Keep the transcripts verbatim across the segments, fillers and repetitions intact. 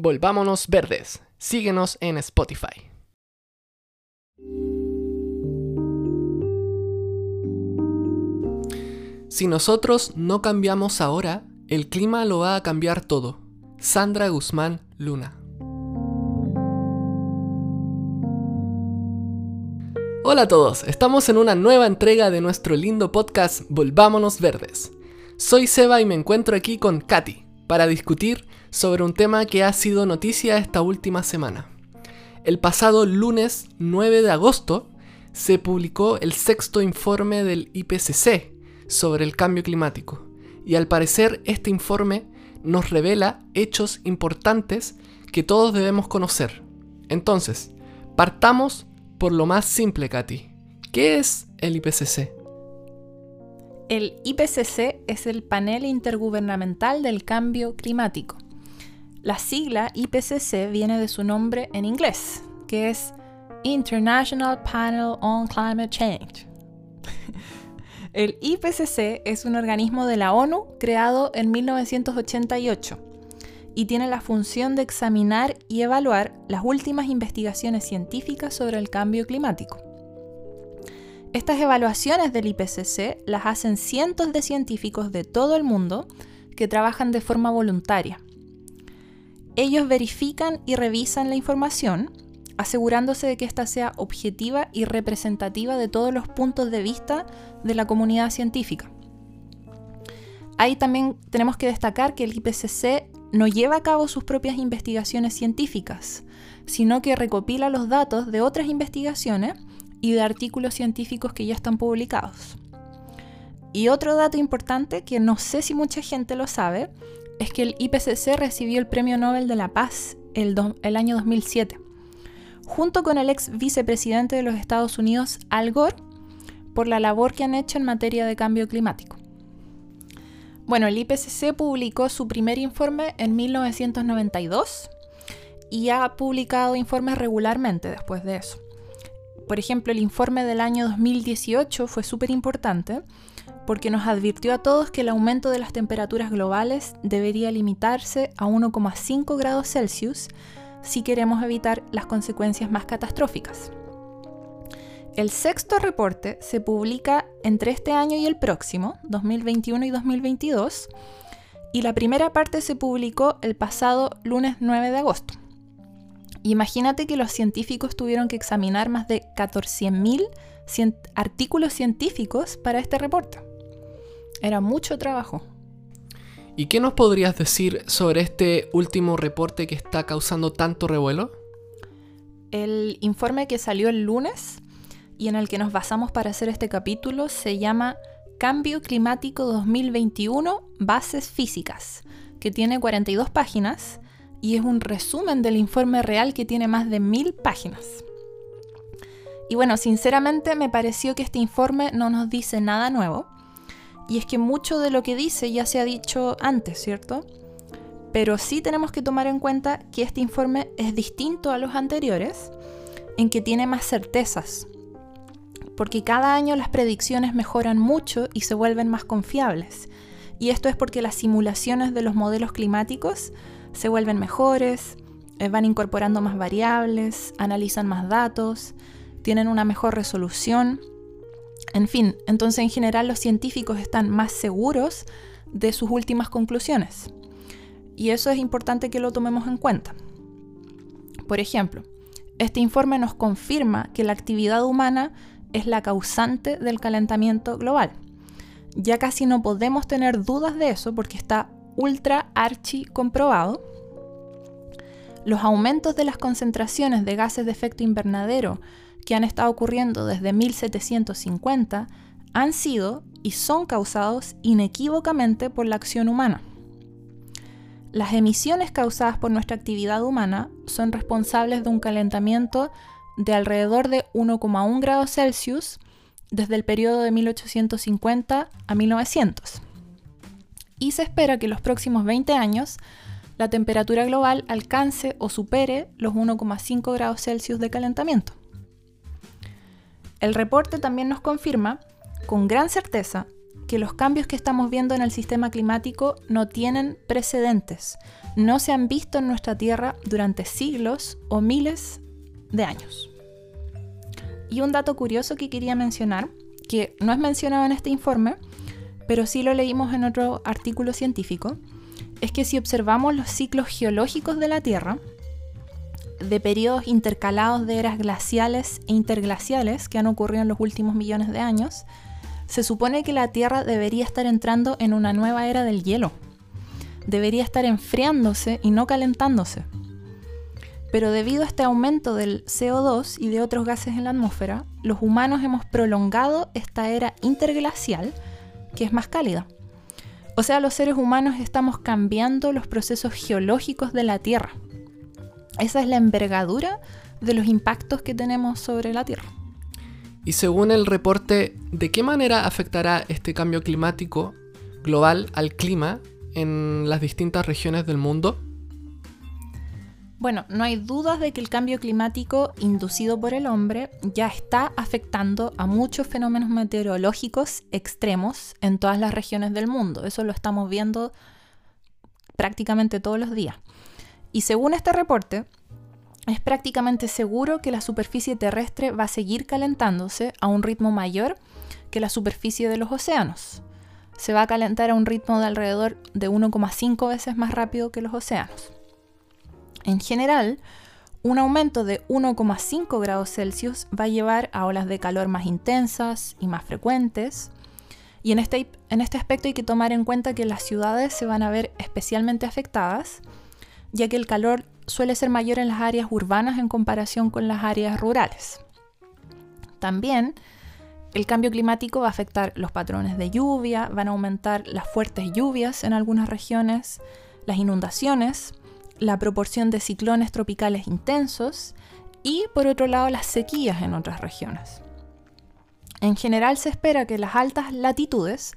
Volvámonos verdes. Síguenos en Spotify. Si nosotros no cambiamos ahora, el clima lo va a cambiar todo. Sandra Guzmán Luna. Hola a todos, estamos en una nueva entrega de nuestro lindo podcast Volvámonos Verdes. Soy Seba y me encuentro aquí con Katy para discutir sobre un tema que ha sido noticia esta última semana. El pasado lunes nueve de agosto se publicó el sexto informe del I P C C sobre el cambio climático, y al parecer este informe nos revela hechos importantes que todos debemos conocer. Entonces, partamos por lo más simple, Katy. ¿Qué es el I P C C? El I P C C es el Panel Intergubernamental del Cambio Climático. La sigla I P C C viene de su nombre en inglés, que es International Panel on Climate Change. El I P C C es un organismo de la ONU creado en mil novecientos ochenta y ocho y tiene la función de examinar y evaluar las últimas investigaciones científicas sobre el cambio climático. Estas evaluaciones del I P C C las hacen cientos de científicos de todo el mundo que trabajan de forma voluntaria. Ellos verifican y revisan la información, asegurándose de que ésta sea objetiva y representativa de todos los puntos de vista de la comunidad científica. Ahí también tenemos que destacar que el I P C C no lleva a cabo sus propias investigaciones científicas, sino que recopila los datos de otras investigaciones y de artículos científicos que ya están publicados. Y otro dato importante, que no sé si mucha gente lo sabe, es que el I P C C recibió el Premio Nobel de la Paz el, do- el año dos mil siete. Junto con el ex vicepresidente de los Estados Unidos, Al Gore, por la labor que han hecho en materia de cambio climático. Bueno, el I P C C publicó su primer informe en mil novecientos noventa y dos y ha publicado informes regularmente después de eso. Por ejemplo, el informe del año dos mil dieciocho fue súper importante porque nos advirtió a todos que el aumento de las temperaturas globales debería limitarse a uno coma cinco grados Celsius si queremos evitar las consecuencias más catastróficas. El sexto reporte se publica entre este año y el próximo, dos mil veintiuno y dos mil veintidós, y la primera parte se publicó el pasado lunes nueve de agosto. Imagínate que los científicos tuvieron que examinar más de catorce mil cien- artículos científicos para este reporte. Era mucho trabajo. ¿Y qué nos podrías decir sobre este último reporte que está causando tanto revuelo? El informe que salió el lunes y en el que nos basamos para hacer este capítulo se llama Cambio Climático dos mil veintiuno, Bases Físicas, que tiene cuarenta y dos páginas y es un resumen del informe real que tiene más de mil páginas. Y bueno, sinceramente me pareció que este informe no nos dice nada nuevo. Y es que mucho de lo que dice ya se ha dicho antes, ¿cierto? Pero sí tenemos que tomar en cuenta que este informe es distinto a los anteriores, en que tiene más certezas, porque cada año las predicciones mejoran mucho y se vuelven más confiables. Y esto es porque las simulaciones de los modelos climáticos se vuelven mejores, van incorporando más variables, analizan más datos, tienen una mejor resolución. En fin, entonces en general los científicos están más seguros de sus últimas conclusiones. Y eso es importante que lo tomemos en cuenta. Por ejemplo, este informe nos confirma que la actividad humana es la causante del calentamiento global. Ya casi no podemos tener dudas de eso porque está ultra archi comprobado. Los aumentos de las concentraciones de gases de efecto invernadero que han estado ocurriendo desde mil setecientos cincuenta han sido y son causados inequívocamente por la acción humana. Las emisiones causadas por nuestra actividad humana son responsables de un calentamiento de alrededor de uno coma uno grados Celsius desde el periodo de mil ochocientos cincuenta a mil novecientos. Y se espera que en los próximos veinte años la temperatura global alcance o supere los uno coma cinco grados Celsius de calentamiento. El reporte también nos confirma, con gran certeza, que los cambios que estamos viendo en el sistema climático no tienen precedentes, no se han visto en nuestra Tierra durante siglos o miles de años. Y un dato curioso que quería mencionar, que no es mencionado en este informe, pero sí lo leímos en otro artículo científico, es que si observamos los ciclos geológicos de la Tierra, de periodos intercalados de eras glaciales e interglaciales que han ocurrido en los últimos millones de años, se supone que la Tierra debería estar entrando en una nueva era del hielo. Debería estar enfriándose y no calentándose. Pero debido a este aumento del C O dos y de otros gases en la atmósfera, los humanos hemos prolongado esta era interglacial, que es más cálida. O sea, los seres humanos estamos cambiando los procesos geológicos de la Tierra. Esa es la envergadura de los impactos que tenemos sobre la Tierra. Y según el reporte, ¿de qué manera afectará este cambio climático global al clima en las distintas regiones del mundo? Bueno, no hay dudas de que el cambio climático inducido por el hombre ya está afectando a muchos fenómenos meteorológicos extremos en todas las regiones del mundo. Eso lo estamos viendo prácticamente todos los días. Y según este reporte, es prácticamente seguro que la superficie terrestre va a seguir calentándose a un ritmo mayor que la superficie de los océanos. Se va a calentar a un ritmo de alrededor de uno coma cinco veces más rápido que los océanos. En general, un aumento de uno coma cinco grados Celsius va a llevar a olas de calor más intensas y más frecuentes. Y en este, en este aspecto hay que tomar en cuenta que las ciudades se van a ver especialmente afectadas, ya que el calor suele ser mayor en las áreas urbanas en comparación con las áreas rurales. También, el cambio climático va a afectar los patrones de lluvia, van a aumentar las fuertes lluvias en algunas regiones, las inundaciones, la proporción de ciclones tropicales intensos y, por otro lado, las sequías en otras regiones. En general se espera que en las altas latitudes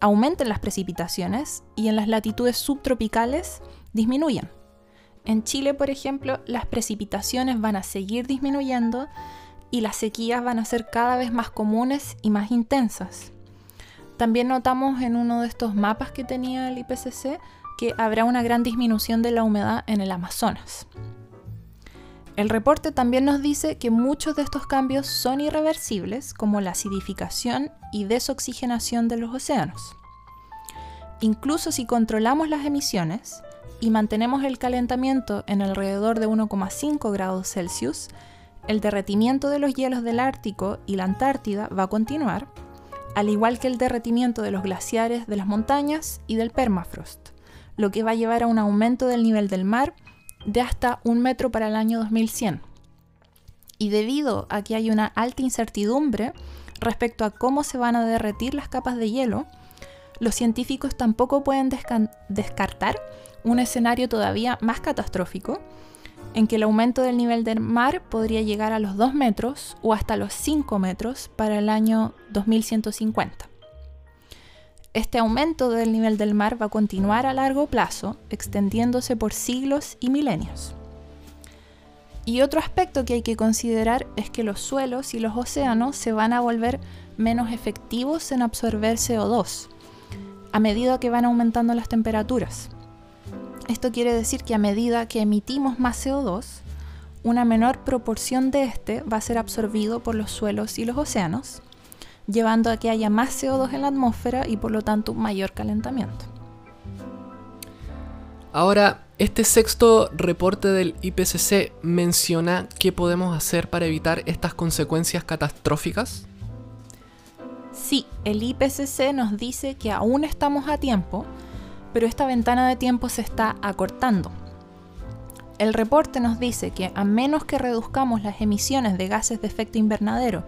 aumenten las precipitaciones y en las latitudes subtropicales disminuyan. En Chile, por ejemplo, las precipitaciones van a seguir disminuyendo y las sequías van a ser cada vez más comunes y más intensas. También notamos en uno de estos mapas que tenía el I P C C que habrá una gran disminución de la humedad en el Amazonas. El reporte también nos dice que muchos de estos cambios son irreversibles, como la acidificación y desoxigenación de los océanos. Incluso si controlamos las emisiones y mantenemos el calentamiento en alrededor de uno coma cinco grados Celsius, el derretimiento de los hielos del Ártico y la Antártida va a continuar, al igual que el derretimiento de los glaciares de las montañas y del permafrost, lo que va a llevar a un aumento del nivel del mar de hasta un metro para el año dos mil cien. Y debido a que hay una alta incertidumbre respecto a cómo se van a derretir las capas de hielo, los científicos tampoco pueden desca- descartar un escenario todavía más catastrófico, en que el aumento del nivel del mar podría llegar a los dos metros o hasta los cinco metros para el año dos mil ciento cincuenta. Este aumento del nivel del mar va a continuar a largo plazo, extendiéndose por siglos y milenios. Y otro aspecto que hay que considerar es que los suelos y los océanos se van a volver menos efectivos en absorber C O dos, a medida que van aumentando las temperaturas. Esto quiere decir que a medida que emitimos más C O dos, una menor proporción de este va a ser absorbido por los suelos y los océanos, llevando a que haya más C O dos en la atmósfera y por lo tanto un mayor calentamiento. Ahora, este sexto reporte del I P C C menciona qué podemos hacer para evitar estas consecuencias catastróficas. Sí, el I P C C nos dice que aún estamos a tiempo, pero esta ventana de tiempo se está acortando. El reporte nos dice que a menos que reduzcamos las emisiones de gases de efecto invernadero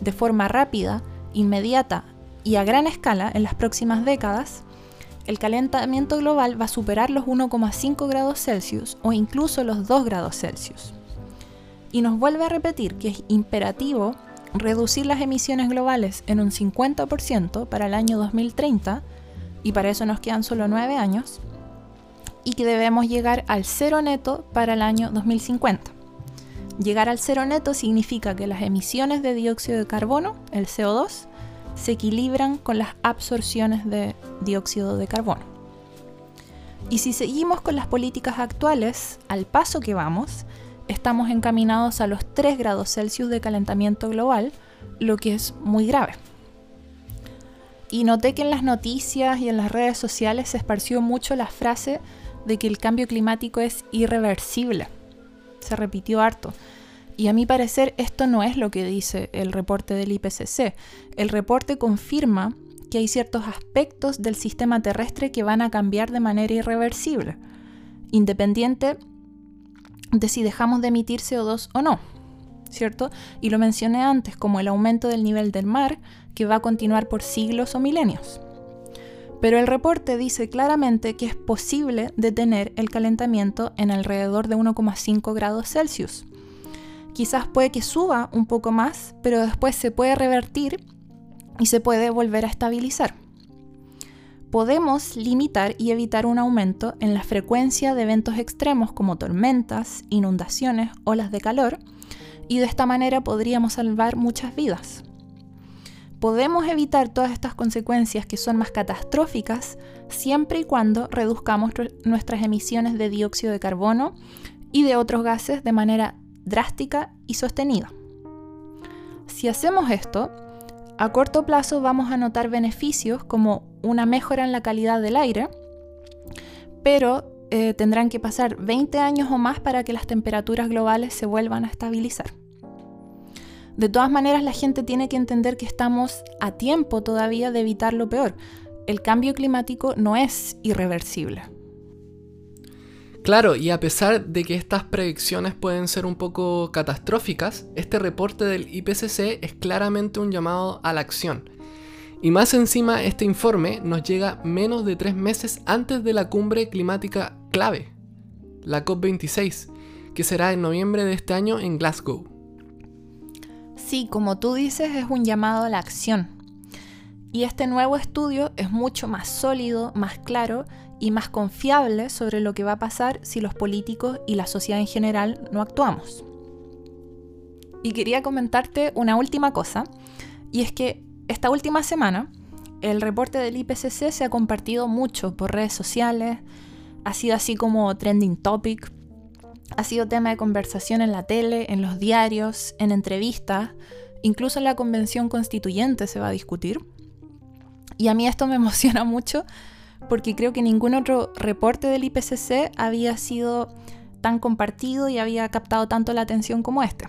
de forma rápida, inmediata y a gran escala en las próximas décadas, el calentamiento global va a superar los uno coma cinco grados Celsius o incluso los dos grados Celsius. Y nos vuelve a repetir que es imperativo reducir las emisiones globales en un cincuenta por ciento para el año dos mil treinta, y para eso nos quedan solo nueve años, y que debemos llegar al cero neto para el año dos mil cincuenta. Llegar al cero neto significa que las emisiones de dióxido de carbono, el C O dos, se equilibran con las absorciones de dióxido de carbono. Y si seguimos con las políticas actuales, al paso que vamos, estamos encaminados a los tres grados Celsius de calentamiento global, lo que es muy grave. Y noté que en las noticias y en las redes sociales se esparció mucho la frase de que el cambio climático es irreversible. Se repitió harto. Y a mi parecer esto no es lo que dice el reporte del I P C C. El reporte confirma que hay ciertos aspectos del sistema terrestre que van a cambiar de manera irreversible, independiente de si dejamos de emitir C O dos o no, ¿cierto? Y lo mencioné antes, como el aumento del nivel del mar, que va a continuar por siglos o milenios. Pero el reporte dice claramente que es posible detener el calentamiento en alrededor de uno coma cinco grados Celsius. Quizás puede que suba un poco más, pero después se puede revertir y se puede volver a estabilizar. Podemos limitar y evitar un aumento en la frecuencia de eventos extremos como tormentas, inundaciones, olas de calor, y de esta manera podríamos salvar muchas vidas. Podemos evitar todas estas consecuencias que son más catastróficas siempre y cuando reduzcamos nuestras emisiones de dióxido de carbono y de otros gases de manera drástica y sostenida. Si hacemos esto, a corto plazo vamos a notar beneficios como una mejora en la calidad del aire, pero eh, tendrán que pasar veinte años o más para que las temperaturas globales se vuelvan a estabilizar. De todas maneras, la gente tiene que entender que estamos a tiempo todavía de evitar lo peor. El cambio climático no es irreversible. Claro, y a pesar de que estas predicciones pueden ser un poco catastróficas, este reporte del I P C C es claramente un llamado a la acción. Y más encima, este informe nos llega menos de tres meses antes de la cumbre climática clave, la COP veintiséis, que será en noviembre de este año en Glasgow. Sí, como tú dices, es un llamado a la acción. Y este nuevo estudio es mucho más sólido, más claro y más confiable sobre lo que va a pasar si los políticos y la sociedad en general no actuamos. Y quería comentarte una última cosa, y es que esta última semana el reporte del I P C C se ha compartido mucho por redes sociales, ha sido así como trending topic, ha sido tema de conversación en la tele, en los diarios, en entrevistas, incluso en la convención constituyente se va a discutir. Y a mí esto me emociona mucho, porque creo que ningún otro reporte del I P C C había sido tan compartido y había captado tanto la atención como este.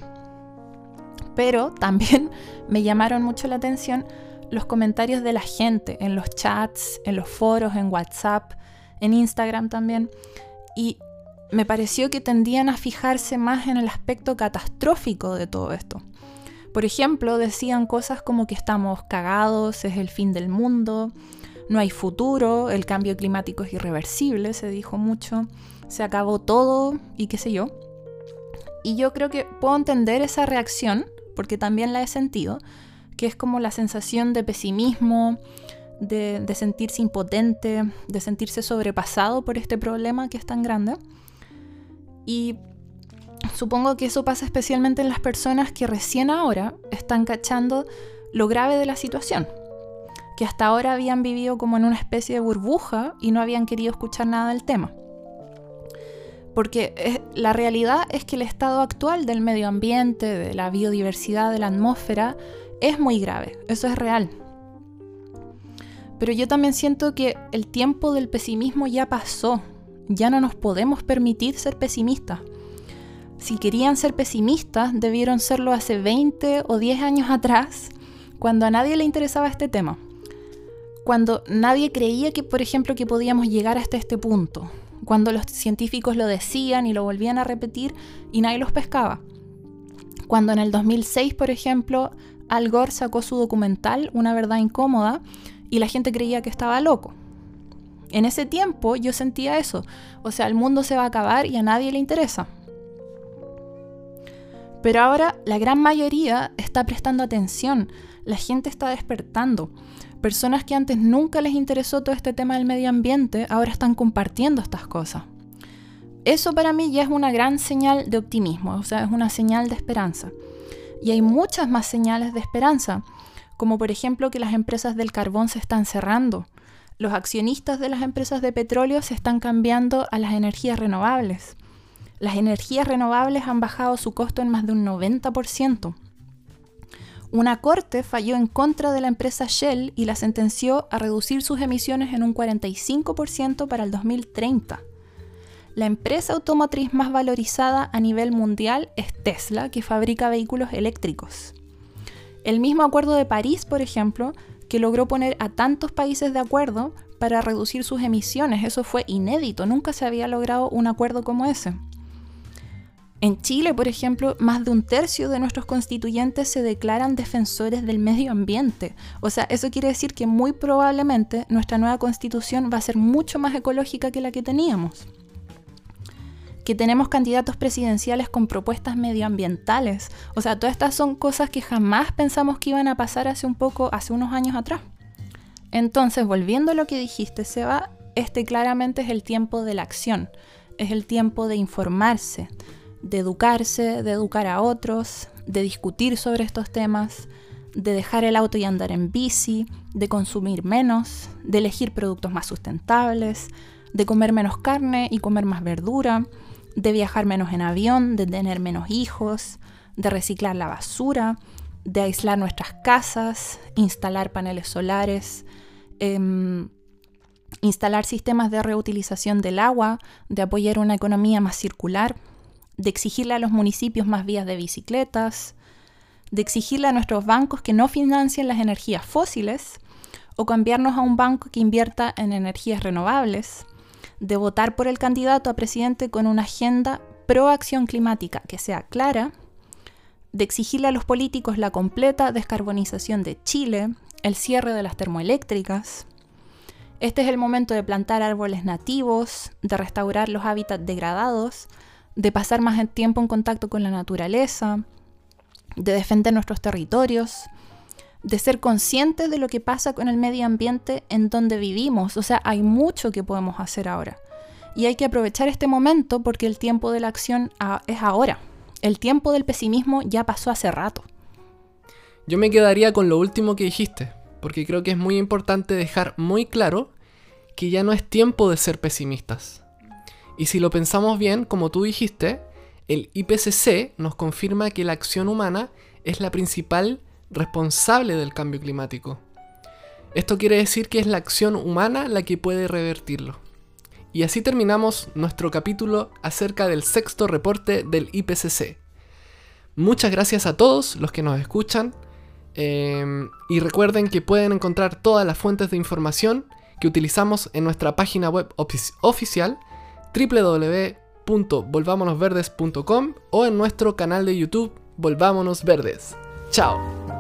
Pero también me llamaron mucho la atención los comentarios de la gente en los chats, en los foros, en WhatsApp, en Instagram también. Y me pareció que tendían a fijarse más en el aspecto catastrófico de todo esto. Por ejemplo, decían cosas como que estamos cagados, es el fin del mundo, no hay futuro, el cambio climático es irreversible, se dijo mucho, se acabó todo y qué sé yo. Y yo creo que puedo entender esa reacción, porque también la he sentido, que es como la sensación de pesimismo, de, de sentirse impotente, de sentirse sobrepasado por este problema que es tan grande. Y supongo que eso pasa especialmente en las personas que recién ahora están cachando lo grave de la situación, que hasta ahora habían vivido como en una especie de burbuja y no habían querido escuchar nada del tema. Porque es, la realidad es que el estado actual del medio ambiente, de la biodiversidad, de la atmósfera, es muy grave, eso es real. Pero yo también siento que el tiempo del pesimismo ya pasó, ya no nos podemos permitir ser pesimistas. Si querían ser pesimistas, debieron serlo hace veinte o diez años atrás, cuando a nadie le interesaba este tema. Cuando nadie creía que, por ejemplo, que podíamos llegar hasta este punto. Cuando los científicos lo decían y lo volvían a repetir y nadie los pescaba. Cuando en el dos mil seis, por ejemplo, Al Gore sacó su documental, Una verdad incómoda, y la gente creía que estaba loco. En ese tiempo yo sentía eso. O sea, el mundo se va a acabar y a nadie le interesa. Pero ahora la gran mayoría está prestando atención. La gente está despertando. Personas que antes nunca les interesó todo este tema del medio ambiente, ahora están compartiendo estas cosas. Eso para mí ya es una gran señal de optimismo, o sea, es una señal de esperanza. Y hay muchas más señales de esperanza, como por ejemplo que las empresas del carbón se están cerrando, los accionistas de las empresas de petróleo se están cambiando a las energías renovables. Las energías renovables han bajado su costo en más de un noventa por ciento. Una corte falló en contra de la empresa Shell y la sentenció a reducir sus emisiones en un cuarenta y cinco por ciento para el dos mil treinta. La empresa automotriz más valorizada a nivel mundial es Tesla, que fabrica vehículos eléctricos. El mismo Acuerdo de París, por ejemplo, que logró poner a tantos países de acuerdo para reducir sus emisiones. Eso fue inédito, nunca se había logrado un acuerdo como ese. En Chile, por ejemplo, más de un tercio de nuestros constituyentes se declaran defensores del medio ambiente. O sea, eso quiere decir que muy probablemente nuestra nueva constitución va a ser mucho más ecológica que la que teníamos. Que tenemos candidatos presidenciales con propuestas medioambientales. O sea, todas estas son cosas que jamás pensamos que iban a pasar hace un poco, hace unos años atrás. Entonces, volviendo a lo que dijiste, Seba, este claramente es el tiempo de la acción. Es el tiempo de informarse, de educarse, de educar a otros, de discutir sobre estos temas, de dejar el auto y andar en bici, de consumir menos, de elegir productos más sustentables, de comer menos carne y comer más verdura, de viajar menos en avión, de tener menos hijos, de reciclar la basura, de aislar nuestras casas, instalar paneles solares, eh, instalar sistemas de reutilización del agua, de apoyar una economía más circular, de exigirle a los municipios más vías de bicicletas, de exigirle a nuestros bancos que no financien las energías fósiles o cambiarnos a un banco que invierta en energías renovables, de votar por el candidato a presidente con una agenda pro acción climática que sea clara, de exigirle a los políticos la completa descarbonización de Chile, el cierre de las termoeléctricas. Este es el momento de plantar árboles nativos, de restaurar los hábitats degradados, de pasar más el tiempo en contacto con la naturaleza, de defender nuestros territorios, de ser conscientes de lo que pasa con el medio ambiente en donde vivimos. O sea, hay mucho que podemos hacer ahora. Y hay que aprovechar este momento porque el tiempo de la acción a- es ahora. El tiempo del pesimismo ya pasó hace rato. Yo me quedaría con lo último que dijiste, porque creo que es muy importante dejar muy claro que ya no es tiempo de ser pesimistas. Y si lo pensamos bien, como tú dijiste, el I P C C nos confirma que la acción humana es la principal responsable del cambio climático. Esto quiere decir que es la acción humana la que puede revertirlo. Y así terminamos nuestro capítulo acerca del sexto reporte del I P C C. Muchas gracias a todos los que nos escuchan eh, y recuerden que pueden encontrar todas las fuentes de información que utilizamos en nuestra página web ofic- oficial doble u doble u doble u punto volvámonos verdes punto com o en nuestro canal de YouTube Volvámonos Verdes. ¡Chao!